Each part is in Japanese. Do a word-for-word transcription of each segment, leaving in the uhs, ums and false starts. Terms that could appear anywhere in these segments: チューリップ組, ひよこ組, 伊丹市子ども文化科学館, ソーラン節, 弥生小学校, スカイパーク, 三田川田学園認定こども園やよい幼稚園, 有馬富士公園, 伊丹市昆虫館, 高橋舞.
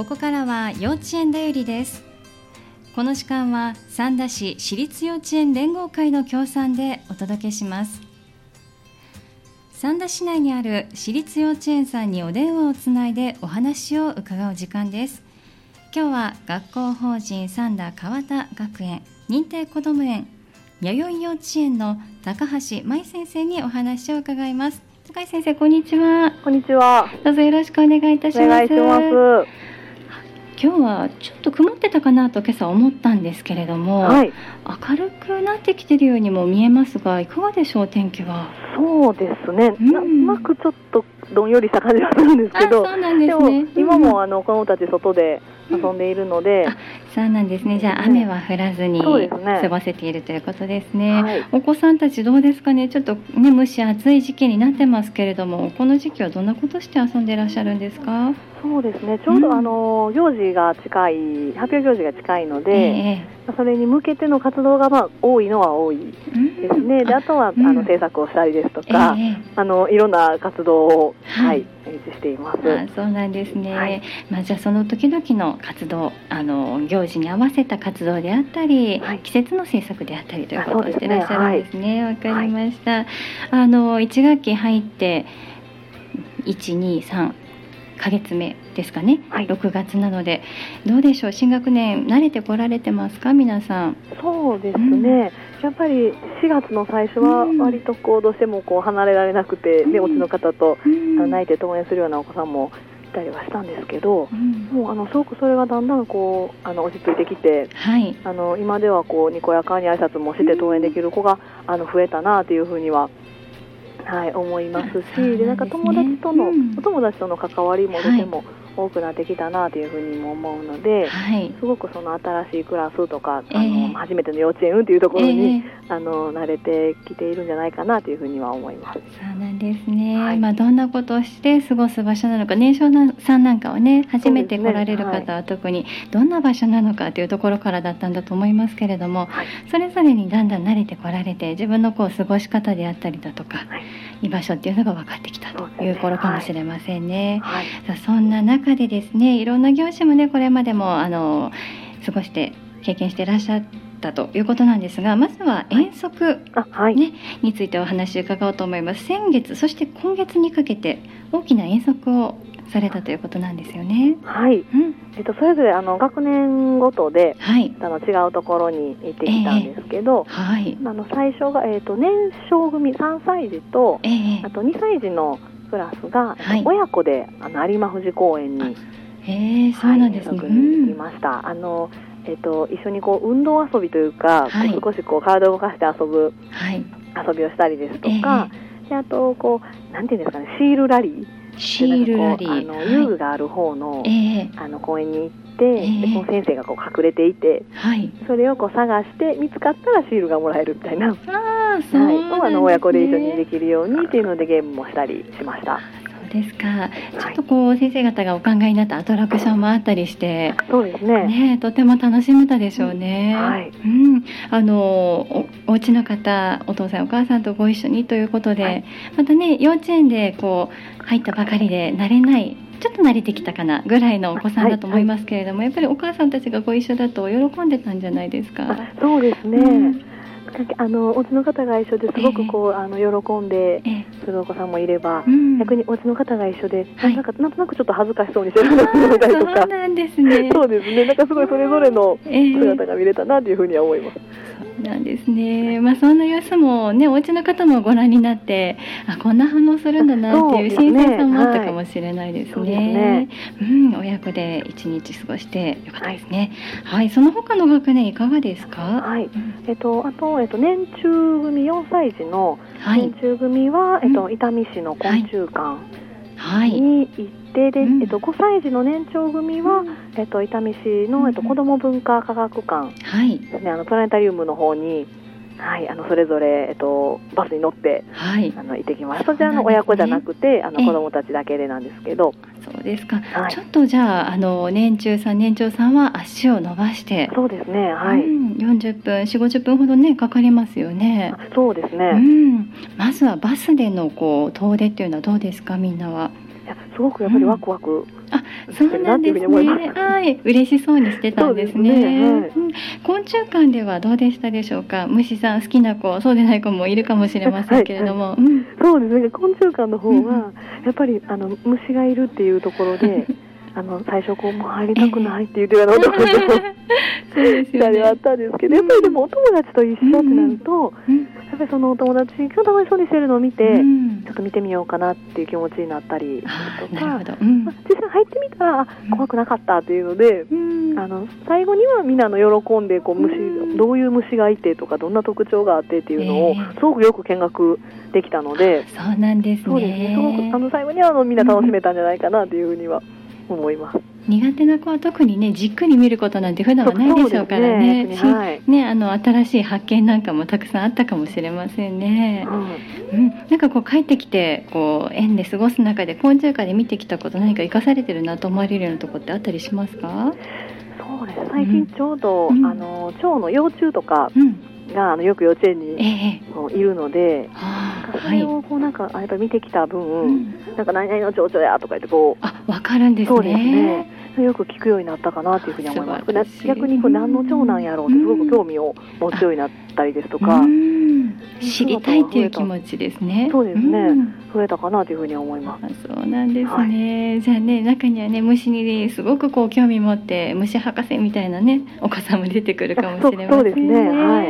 ここからは幼稚園だよりです。この時間は三田市私立幼稚園連合会の協賛でお届けします。三田市内にある私立幼稚園さんにお電話をつないでお話を伺う時間です。今日は学校法人三田川田学園認定こども園やよい幼稚園の高橋舞先生にお話を伺います。高橋先生、こんにちは。こんにちは。どうぞよろしくお願いいたします。お願いします。今日はちょっと曇ってたかなと今朝思ったんですけれども、はい、明るくなってきているようにも見えますが、いかがでしょう、天気は。そうですね、うん、なうまくちょっとどんよりした感じがするんですけど、そうなんですね、でも今もあの子供たち外で遊んでいるので、うん、あ、そうなんですね。じゃあ雨は降らずに過ごせているということですね。はい、お子さんたちどうですかね。ちょっと、ね、蒸し暑い時期になってますけれども、この時期はどんなことして遊んでいらっしゃるんですか。そうですね、ちょうどあの行事が近い、うん、発表行事が近いので、えー、それに向けての活動がまあ多いのは多いですね。うん、であとは、うん、あの制作をしたりですとか、えー、あのいろんな活動を、はいはい、しています。あ、そうなんですね。はい、まあ、じゃあその時々の活動、あの行事に合わせた活動であったり、はい、季節の制作であったりということをしてらっしゃるんですね。わ、ね、はい、かりました。はい、あのいち学期入っていち、に、さんいっかげつめですかね、はい、ろくがつなのでどうでしょう、新学年慣れてこられてますか、皆さん。そうですね、うん、やっぱりしがつの最初は割とこうどうしてもこう離れられなくて、うん、でお家の方と泣いて共演するようなお子さんもいたりはしたんですけど、うん、もうあのすごくそれがだんだんこうあの落ち着いてきて、はい、あの今ではこうにこやかに挨拶もして登園できる子が、うん、あの増えたなというふうには、はい、思いますし、で、なんか友達との、うん、お友達との関わりもとても多くなってきたなというふうにも思うので、はい、すごくその新しいクラスとか、えー、あの初めての幼稚園というところに、えー、あの慣れてきているんじゃないかなというふうには思います。そうなんですね。はい、まあ、どんなことをして過ごす場所なのか、年少さんなんかはね、初めて来られる方は特にどんな場所なのかというところからだったんだと思いますけれども、はい、それぞれにだんだん慣れてこられて、自分のこう過ごし方であったりだとか、はい、居場所っていうのが分かってきたという頃かもしれませんね。はいはい、そんな中中でですね、いろんな行事もね、これまでもあの過ごして経験していらっしゃったということなんですが、まずは遠足、ね、はい、についてお話を伺おうと思います。先月そして今月にかけて大きな遠足をされたということなんですよね。はい、うん、えっと、それぞれあの学年ごとで、はい、あの違うところに行ってきたんですけど、えーはい、あの最初が、えっと、年少組さんさい児と、えー、あとにさいじのクラスが、はい、親子であの有馬富士公園に遠足に行きました。あの、えっと、一緒にこう運動遊びというか、はい、少しこう体を動かして遊ぶ、はい、遊びをしたりですとか、えー、であとこうなんていうんですかね、シールラリーシールラリー、あの遊具がある方の、はい、あの公園に行って、えー、でこの先生がこう隠れていて、はい、それをこう探して見つかったらシールがもらえるみたいな、あ、そうなんですね。はい、あの親子で一緒にできるようにっていうのでゲームもしたりしました。そうですか。ちょっとこう、はい、先生方がお考えになったアトラクションもあったりして、そうですね。ね、とても楽しめたでしょうね。うん、はい。うん、あの お, お家の方、お父さんお母さんとご一緒にということで、はい、またね、幼稚園でこう入ったばかりで慣れない。ちょっと慣れてきたかなぐらいのお子さんだと思いますけれども、はいはい、やっぱりお母さんたちがご一緒だと喜んでたんじゃないですか。そうですね。うん、あのお家の方が一緒ですごくこう、えー、あの喜んでするお子さんもいれば、えーうん、逆にお家の方が一緒で、はい、なんかなんとなくちょっと恥ずかしそうにしてるのみたいとか、そうなんですね。そうですね。なんかすごいそれぞれの姿が見れたなというふうには思います。えーなんですね。まあ、そんな様子も、ね、お家の方もご覧になって、あ、こんな反応するんだなっていう新鮮さもあったかもしれないですね。うですね、はい、うん、親子で一日過ごしてよかったですね。はいはい、その他の学年いかがですか。はい、えっと、あと、えっと、年中組よんさい児の年中組は、はい、えっと、伊丹市の昆虫館に行って、ででえっと、ごさい児の年長組は、うんえっと、伊丹市の、えっと、子ども文化科学館ですね、はい、あのプラネタリウムの方に、はい、あのそれぞれ、えっと、バスに乗って、はい、あの行ってきました。そちらの親子じゃなくて、ね、あの子どもたちだけでなんですけど。そうですか、はい、ちょっとじゃあ、 あの年中さん年長さんは足を伸ばして。そうですね、はい、うん、よんじゅっぷん よんじゅうごじゅっぷんほど、ね、かかりますよね。そうですね、うん、まずはバスでのこう遠出っていうのはどうですか、みんなは。ごくやっぱりワクワクしてるなっていうふうに思います。うん、あ、そうなんですね。はい、嬉しそうにしてたんですね。そうですね、はい、うん、昆虫館ではどうでしたでしょうか。虫さん好きな子、そうでない子もいるかもしれませんけれども、はいはい、うん、そうですね、昆虫館の方はやっぱりあの虫がいるっていうところであの最初こうもう入りたくないっていうような男の子もしたりはあったんですけど、やっぱりでもお友達と一緒ってなると、うんうん、やっぱりそのお友達が楽しそうにしてるのを見て、うん、ちょっと見てみようかなっていう気持ちになったりとか、うん、まあ、実際入ってみたら怖くなかったっていうので、うん、あの最後にはみんなの喜んでこう虫、うん、どういう虫がいてとかどんな特徴があってっていうのをすごくよく見学できたので、えー、そうなんですね。そうですね、すごくあの最後にはあのみんな楽しめたんじゃないかなというふうには思います。苦手な子は特にね、じっくり見ることなんて普段はないでしょうから ね, ね, はい、ね、あの新しい発見なんかもたくさんあったかもしれませんね、うんうん、なんかこう帰ってきてこう園で過ごす中で昆虫館で見てきたこと、何か生かされてるなと思われるようなところってあったりしますか。そうです、最近ちょうど、うん、あの蝶の幼虫とかが、うん、よく幼稚園に、えー、いるので、それをこうなんか、はい、やっぱ見てきた分、うん、なんか何々の蝶々やとか言ってこう、あ、わかるんですね。そうですね、よく聞くようになったかなというふうに思います。逆にこれ何の長男やろうってすごく興味を持つようになったりですとか、うん、知りたいという気持ちですね。そうですね、うん、増えたかなというふうに思います。そうなんですね、はい、じゃあね、中にはね、虫にすごくこう興味持って虫博士みたいなね、お子さんも出てくるかもしれませんね。そうですね、はい、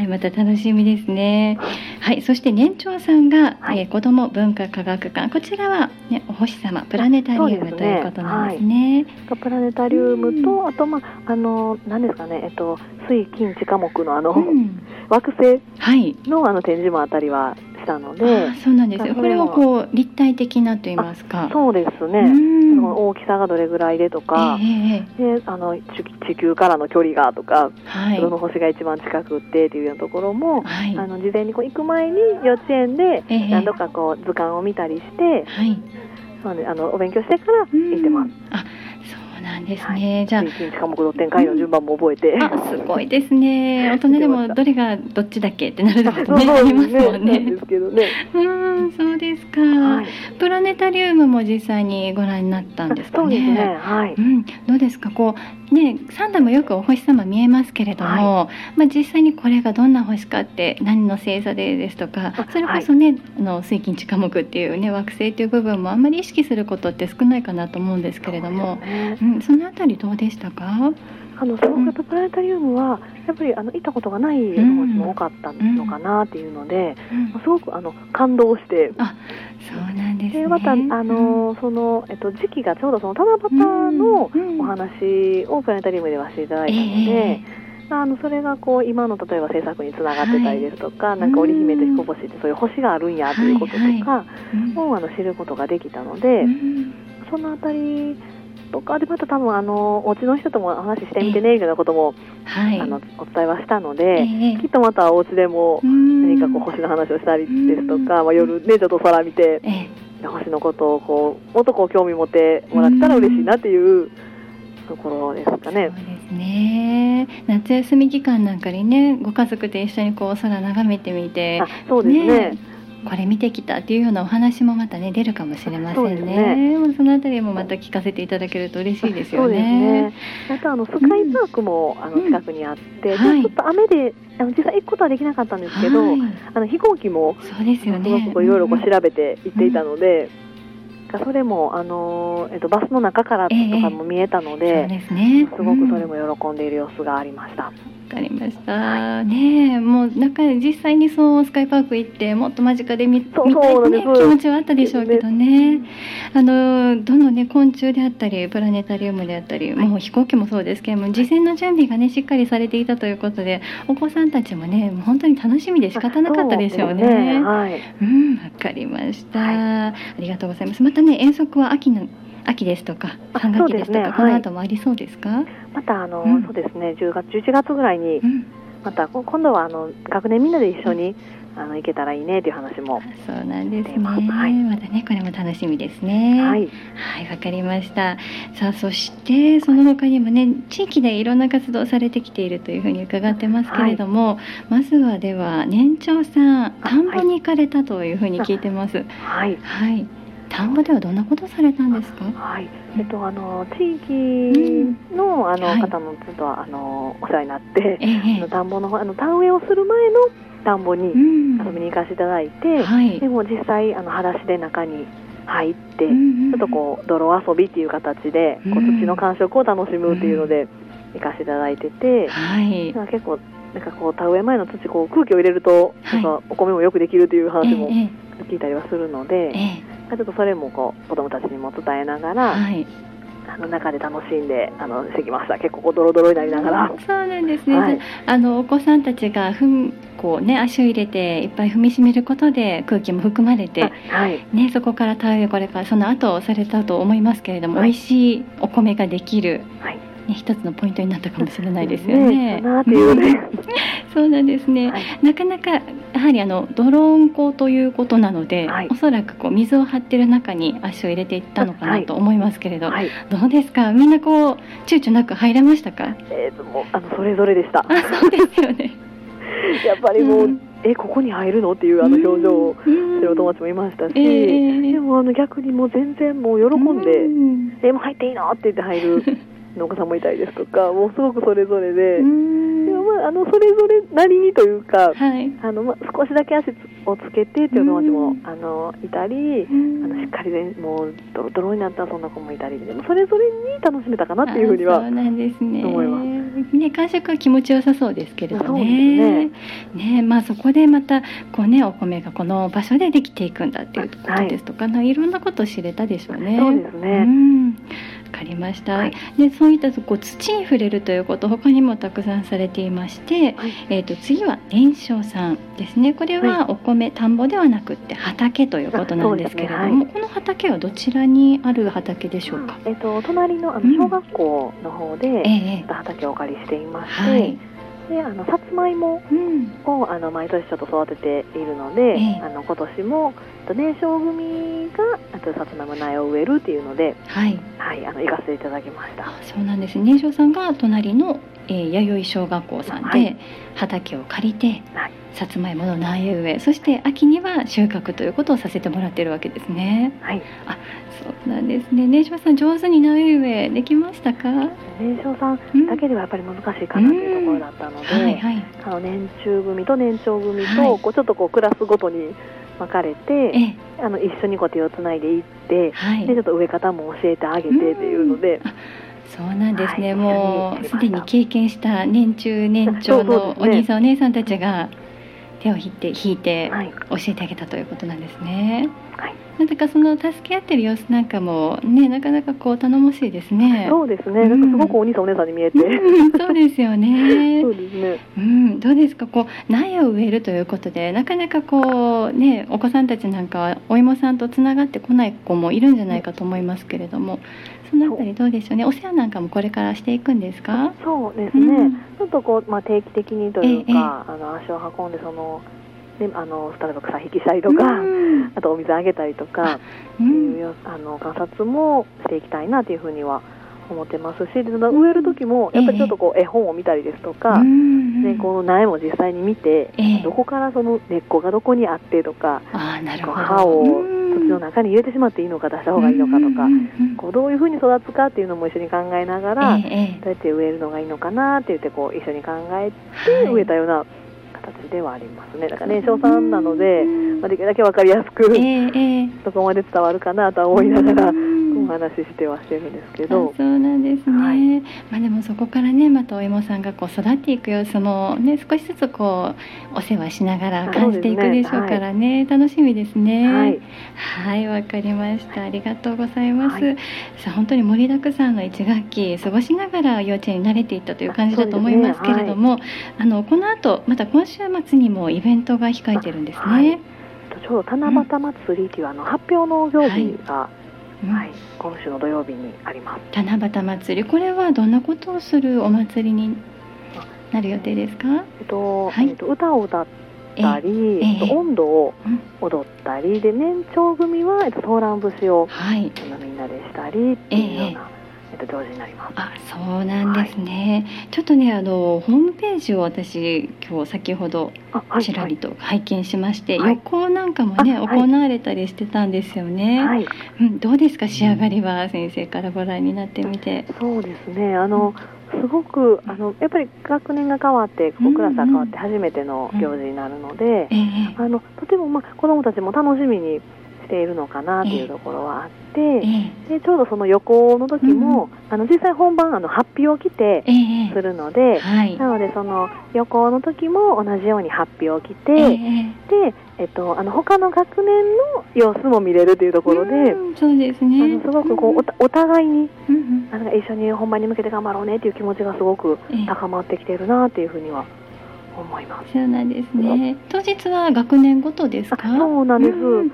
はい、また楽しみですね。はい、そして年長さんが、はい、えー、子ども文化科学館、こちらは、ね、お星様プラネタリウムということなんですね。プラネタリウムと、うん、あと、まあ、あの何ですかね、えっと、水金地火木の、 あの、うん、惑星 の、 あの展示もあたりはしたので、はい、あ、そうなんですよ。これもこう立体的なと言いますか、そうですね、うん、その大きさがどれぐらいでとか、えー、であの地球からの距離がとか、はい、どの星が一番近くってっていうようなところも、はい、あの事前にこう行く前に幼稚園で何度かこう図鑑を見たりして、はい、あのお勉強してから行ってます。あ、そうなんですね、はい、じゃあいちにち科目の展開の順番も覚えて、うん、あ、すごいですね。大人でもどれがどっちだっけってなることもありますもんね。そうですか、はい、プラネタリウムも実際にご覧になったんですかね。そうですね、はい、うん、どうですか、こう、ね、サンダもよくお星様見えますけれども、はい、まあ、実際にこれがどんな星かって何の星座でですとか、それこそね、はい、あの水金地火木っていう、ね、惑星っていう部分もあんまり意識することって少ないかなと思うんですけれども、うん、そのあたりどうでしたか。あのそのやっぱプラネタリウムはやっぱりあの行ったことがない人も多かったのかなっていうので、うんうん、すごくあの感動して。あ、そうなんですね。でまたあの、うん、その、えっと、時期がちょうどその七夕のお話をプラネタリウムではしていただいたので、うんうん、えーあのそれがこう今の例えば政策につながってたりですとか、はい、なんか織姫と彦星ってそういう星があるんやということとかを、はいはい、うん、知ることができたので、うん、そのあたりとかでまた多分あのお家の人とも話してみてねみたいなことも、はい、あのお伝えはしたので、きっとまたお家でも何かこう星の話をしたりですとか、まあ、夜ねちょっと空見て星のことをこうもっとこう興味持ってもらったら嬉しいなっていうところですかね。そうですね、夏休み期間なんかにね、ご家族で一緒にこう空眺めてみて、あ、そうですね、ね、これ見てきたっていうようなお話もまたね出るかもしれません ね, そ, ねそのあたりもまた聞かせていただけると嬉しいですよ ね, そうですね。またあのスカイパークも、うん、あの近くにあって、うん、はい、ちょっと雨であの実際行くことはできなかったんですけど、はい、あの飛行機もそうですよね、すごくいろいろ調べて行っていたので、うんうんうん、それも、あのーえっと、バスの中からとかも見えたの で,、えーそうですね、すごくそれも喜んでいる様子がありました、うん、わかりました、はい、ねえ、もうなんか実際にそうスカイパーク行ってもっと間近で 見, そう見たい、ね、気持ちはあったでしょうけどね、あのどの、ね、昆虫であったりプラネタリウムであったり、はい、もう飛行機もそうですけども、事前の準備が、ね、しっかりされていたということで、お子さんたちも、ね、もう本当に楽しみで仕方なかったでしょうね。そうですね、はい、うん、わかりました、はい、ありがとうございます。またね、遠足は秋の秋ですとか半学期ですとか、ね、この後もありそうですか。はい、またあの、うん、そうですね、じゅうがつじゅういちがつぐらいに、うん、また今度はあの学年みんなで一緒に、うん、あの行けたらいいねという話も。そうなんですね、はい、またねこれも楽しみですね。はい、はい、わかりました。さあ、そしてその他にもね、はい、地域でいろんな活動をされてきているというふうに伺ってますけれども、はい、まずはでは年長さん、田んぼに行かれたというふうに聞いてます。はい、はい、田んぼではどんなことされたんですか？はい、えっと、あの地域の、うん、あの方のちょっと、はい、あのお世話になって、えー、あの田んぼの、あの田植えをする前の田んぼに遊びに行かせていただいて、うんはい、でも実際あの裸足で中に入って、うんうん、ちょっとこう泥遊びっていう形で、うん、こう土の感触を楽しむっていうので、うん、行かせていただいてて、はい、結構なんかこう田植え前の土こう空気を入れると、はい、なんかお米もよくできるという話も聞いたりはするので、ええ、ちょっとそれもこう子どもたちにも伝えながら、はい、あの中で楽しんであのしてきました。結構こうドロドロになりながら、そうなんですね、はい、あのお子さんたちがふんこう、ね、足を入れていっぱい踏みしめることで空気も含まれて、はいね、そこから田植えこれからその後されたと思いますけれども、はい、美味しいお米ができる、はいね、一つのポイントになったかもしれないですよね。そうなんですね、はい、なかなかやはりあの泥んこということなので、はい、おそらくこう水を張っている中に足を入れていったのかなと思いますけれど、はいはい、どうですか、みんなこう躊躇なく入れましたか？えーと、もうあのそれぞれでした。あ、そうですよねやっぱりもう、うん、えここに入るのっていうあの表情をするお友達もいましたし、えー、でもあの逆にもう全然もう喜んで、うん、でも入っていいのって言って入るお子さんもいたりですとか、もうすごくそれぞれで、でも、まあ、あのそれぞれなりにというか、はい、あのまあ、少しだけ足をつけてという友達もあのいたり、あのしっかりでもうドロドロになったそんな子もいたりで、もそれぞれに楽しめたかなっていうふうには思います。そうなんですね。ね、感触は気持ちよさそうですけれどね。ね、まあそこでまたこうねお米がこの場所でできていくんだっていうことですとか、はい、いろんなことを知れたでしょうね。そうですね。うん。分かりました、はい、でそういったこう土に触れるということ他にもたくさんされていまして、はい、えー、と次は連勝さんですね。これはお米、はい、田んぼではなくって畑ということなんですけれども、ね、はい、この畑はどちらにある畑でしょうか？えー、と隣 の, あの小学校の方で、うんえー、畑をお借りしていまして、はい、であのさつまいもを、うん、あの毎年ちょっと育てているので、えー、あの今年も年少組があとさつまいも苗を植えるっていうので、はいはい、あの行かせていただきました。そうなんですね。年少さんが隣の、えー、弥生小学校さんで、はい、畑を借りて、はい、さつまいもの苗植え、そして秋には収穫ということをさせてもらっているわけですね。はい、あ、そうなんですね。年少さん上手に苗植えできましたか？年少さんだけではやっぱり難しいかなというところだったので、はいはい、あの年中組と年長組と、はい、こうちょっとこうクラスごとに分かれて、あの一緒にこう手をつないでいって、はい、でちょっと植え方も教えてあげてっていうので、うん、そうなんですね、はい、もうすでに経験した年中年長のお兄さんお姉さんたちが手を引いて、引いて教えてあげたということなんですね。はい、なんかその助け合ってる様子なんかも、ね、なかなかこう頼もしいですね。そうですね、なんかすごくお兄さんお姉さんに見えて、うん、そうですよね。そうですね、うん、どうですか、こう苗を植えるということでなかなかこう、ね、お子さんたちなんかはお芋さんとつながってこない子もいるんじゃないかと思いますけれども、そのあたりどうでしょうね。お世話なんかもこれからしていくんですか？そうですね、うん、ちょっとこう、まあ、定期的にというか、ええ、あの足を運んでそのであの例えば草引きしたりとか、うん、あとお水あげたりとか、うん、いうあの観察もしていきたいなというふうには思ってますし、植える時もやっぱりちょっとこう絵本を見たりですとか、うん、でこの苗も実際に見て、うん、どこからその根っこがどこにあってとか、あ、なるほど、葉を土の中に入れてしまっていいのか出した方がいいのかとか、うん、こうどういうふうに育つかっていうのも一緒に考えながら、うん、どうやって植えるのがいいのかなって言ってこう一緒に考えて植えたような、はい、形ではありますね。だから年少さんなので、まあ、できるだけ分かりやすく、えーえー、そこまで伝わるかなと思いながらお話ししてはしてるんですけど。そうなんですね、はい、まあ、でもそこからねまたお芋さんがこう育っていく様子も、ね、少しずつこうお世話しながら感じていくでしょうからね、はい、楽しみですね。はい、はい、わかりました。ありがとうございます。はい、さあ本当に盛りだくさんの一学期過ごしながら幼稚園に慣れていったという感じだと思いますけれども、あ、そうですね、はい、あのこの後また今週末にもイベントが控えてるんですね。はい、ちょうど七夕祭りという、うん、あの発表の行事が、はいはい、今週の土曜日にあります。七夕祭り、これはどんなことをするお祭りになる予定ですか？えっとはいえっと、歌を歌ったり、えーえー、音頭を踊ったりで、年長組は、えっと、ソーラン節を、はい、みんなでしたりっていうような、えーえと同時になります。あ、そうなんですね、はい、ちょっとねあのホームページを私今日先ほどちらりと拝見しまして、はい、予行なんかもね、はい、行われたりしてたんですよね、はい、うん、どうですか仕上がりは、先生からご覧になってみて。そうですね、あの、うん、すごくあのやっぱり学年が変わってクラスが変わって初めての行事になるので、うんうん、えー、あのとても、まあ、子どもたちも楽しみにしているのかなというところはあって、えー、でちょうどその予行の時も、うん、あの実際本番あの発表を着てするので、えーはい、なのでその予行の時も同じように発表を着て、えー、で、えっと、あの他の学年の様子も見れるというところで、うん、そうですね、あのすごくこう お, お互いに、うん、なんか一緒に本番に向けて頑張ろうねという気持ちがすごく高まってきているなというふうには思います。そうなんですね。当日は学年ごとですか？そうなんです、うん、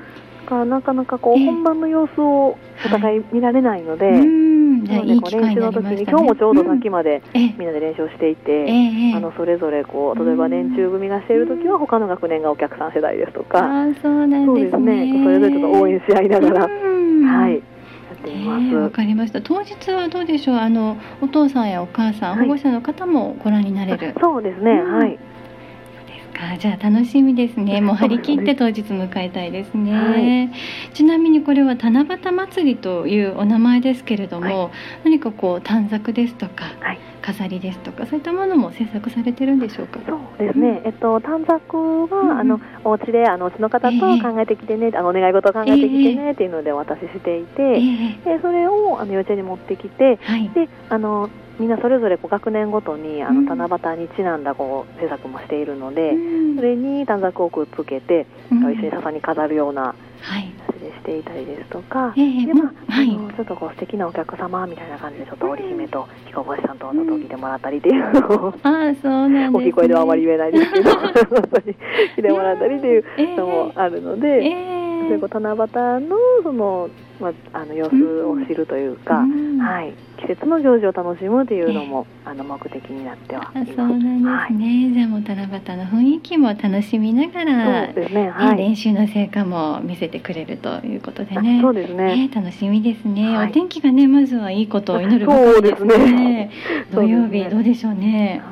なかなかこう本番の様子をお互い見られないので、はい、うん、なのでこう練習の時に今日もちょうどさっきまでみんなで練習をしていて、うん、あのそれぞれこう例えば年中組がしている時は他の学年がお客さん世代ですとか、うん、そうなんですね、それぞれちょっと応援し合いながら、うん、はい、わかりました。当日はどうでしょう、あのお父さんやお母さん、はい、保護者の方もご覧になれる。そうですね、うん、はい、じゃあ楽しみですね。もう張り切って当日迎えたいですね、はい、ちなみにこれは七夕祭りというお名前ですけれども、はい、何かこう短冊ですとか、はい、飾りですとかそういったものも制作されてるんでしょうか。そうですね、うん、えっと、短冊は、うん、あのお家であのうちの方と考えてきてね、えー、あのお願い事を考えてきてねっていうのでお渡ししていて、えー、でそれをあの幼稚園に持ってきて、はい、であのみんなそれぞれこう学年ごとにあの七夕にちなんだこう制作もしているので、うん、それに短冊をくっつけて、うん、一緒に笹に飾るような形でしていたりですとか、はい、でまあはい、ちょっとこう素敵なお客様みたいな感じでちょっと織姫と彦星さんと音を聞いてもらったりっていうのを、うん、大きい声ではあまり言えないですけど聞いてもらったりっていうのもあるので、えーえー、そういうこう七夕のそのまあ、あの様子を知るというか、うん、はい、季節の行事を楽しむというのも、えー、あの目的になってはいます。そうなんですね、はい、じゃあもう七夕の雰囲気も楽しみながら、そうですね、はい、練習の成果も見せてくれるということでね。そうですね、えー、楽しみですね、はい、お天気がねまずはいいことを祈ることですね。土曜日どうでしょうね、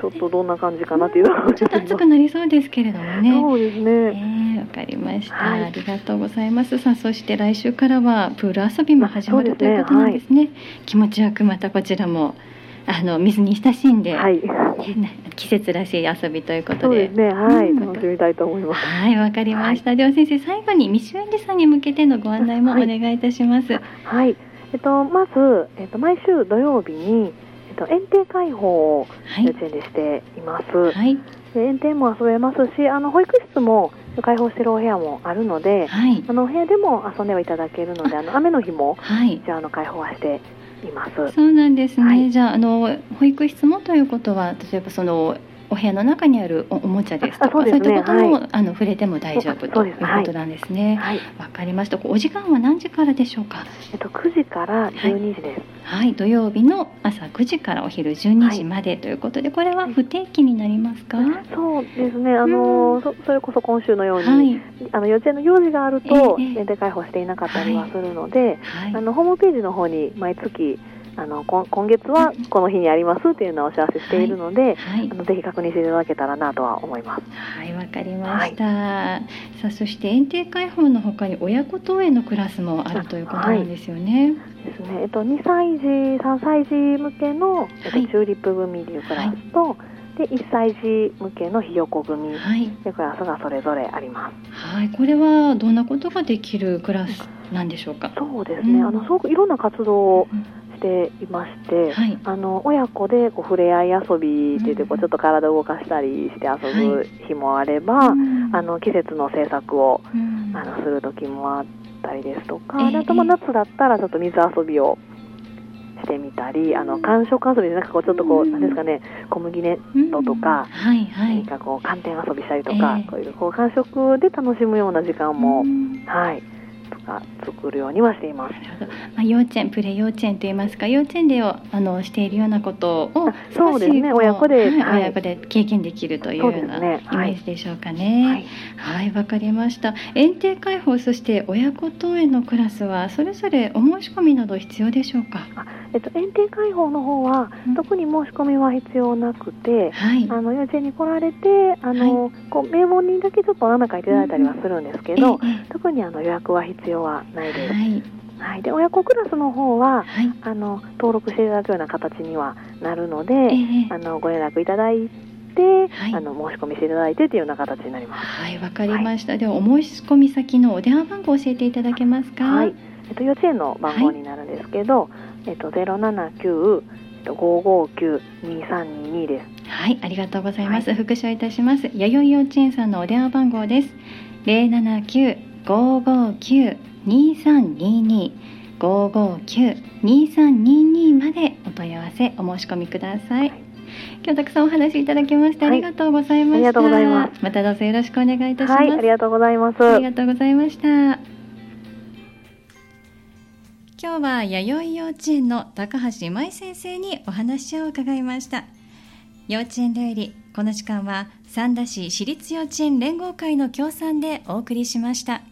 ちょっとどんな感じかなという、うん、ちょっと暑くなりそうですけれどもね。そうですね、えー、わかりました、はい、ありがとうございます。さあそして来週からはプール遊びも始まる、まあね、ということなんですね、はい、気持ちよくまたこちらもあの水に親しんで、はい、季節らしい遊びということで、そうですね、はい、うん、楽しみたいと思います。はい、わかりました、はい、では先生最後に未就園児さんに向けてのご案内もお願いいたします。はい、はい、えっと、まず、えっと、毎週土曜日に園庭開放を幼稚園でしています、はい、で園庭も遊べますし、あの保育室も開放しているお部屋もあるので、はい、あのお部屋でも遊んではいただけるので、あの雨の日も、はい、じゃあの開放はしています。そうなんですね、はい、じゃあ、 あの保育室もということは例えばそのお部屋の中にある お, おもちゃですとか、そうです、ね、そういったことも、はい、あの触れても大丈夫ということなんですね。わ、はいはい、かりました。お時間は何時からでしょうか。えっと、くじからじゅうにじです、はいはい、土曜日の朝くじからお昼じゅうにじまでということで、はい、これは不定期になりますか。そうですね、あの、うん、そ, それこそ今週のように、はい、あの幼稚園の行事があると園庭開放していなかったりはするので、はいはい、あのホームページの方に毎月あの今月はこの日にありますというのをお知らせしているので、はいはい、あのぜひ確認していただけたらなとは思います。はい、わかりました、はい、さあそして園庭開放の他に親子等園のクラスもあるということなんですよね。はい、ですね、えっと、にさいじさんさいじ向けの、えっと、チューリップ組というクラスと、はいはい、でいっさいじ向けのひよこ組というクラスがそれぞれあります、はいはい、これはどんなことができるクラスなんでしょうか。そうですね、うん、あのすごくいろんな活動を、うんしていまして、はい、あの親子でこう触れ合い遊びっていってこうちょっと体を動かしたりして遊ぶ日もあれば、はい、あの季節の制作を、うん、あのする時もあったりですとか、えー、あとも夏だったらちょっと水遊びをしてみたり、あの寒色遊びでなんかこうちょっとこう、うん、なんですかね、小麦ネットとか、うん、はいはい、なんかこう寒天遊びしたりとか、えー、こういうこう寒色で楽しむような時間も、うん、はい、か作るようにはしています。なるほど、まあ、幼稚園プレ幼稚園といいますか、幼稚園であのしているようなことをそうですね、親子で、はい、親子で経験できるというようなイメージでしょうかね。はい、わかりました。園庭開放、そして親子等へのクラスはそれぞれお申し込みなど必要でしょうか。あ、えっと、園庭開放の方は、うん、特に申し込みは必要なくて、はい、あの幼稚園に来られてあの、はい、こう名簿にだけちょっとお名前書いていただいたりはするんですけど、うん、ええ、特にあの予約は必要はないです。はいはい、で親子クラスの方は、はい、あの登録していただくような形にはなるので、ええ、あのご連絡いただいてで、はい、あの申し込みしていただいてというような形になります。はい、わかりました。はい、ではお申し込み先のお電話番号を教えていただけますか。はい、えっと幼稚園の番号になるんですけど、はい、えっとゼロ なな きゅう ご ご きゅう に さん に にです。はい、ありがとうございます。はい、復唱いたします。やよい幼稚園さんのお電話番号です。ゼロ なな きゅう ご ご きゅう に さん に に ご ご きゅう に さん に にまでお問い合わせお申し込みください。はい、今日たくさんお話いただきましてありがとうございました。またどうぞよろしくお願いいたします。はい、ありがとうございます。ありがとうございました。今日は弥生幼稚園の高橋舞先生にお話を伺いました。幼稚園だより、この時間は三田市私立幼稚園連合会の協賛でお送りしました。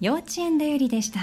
幼稚園だよりでした。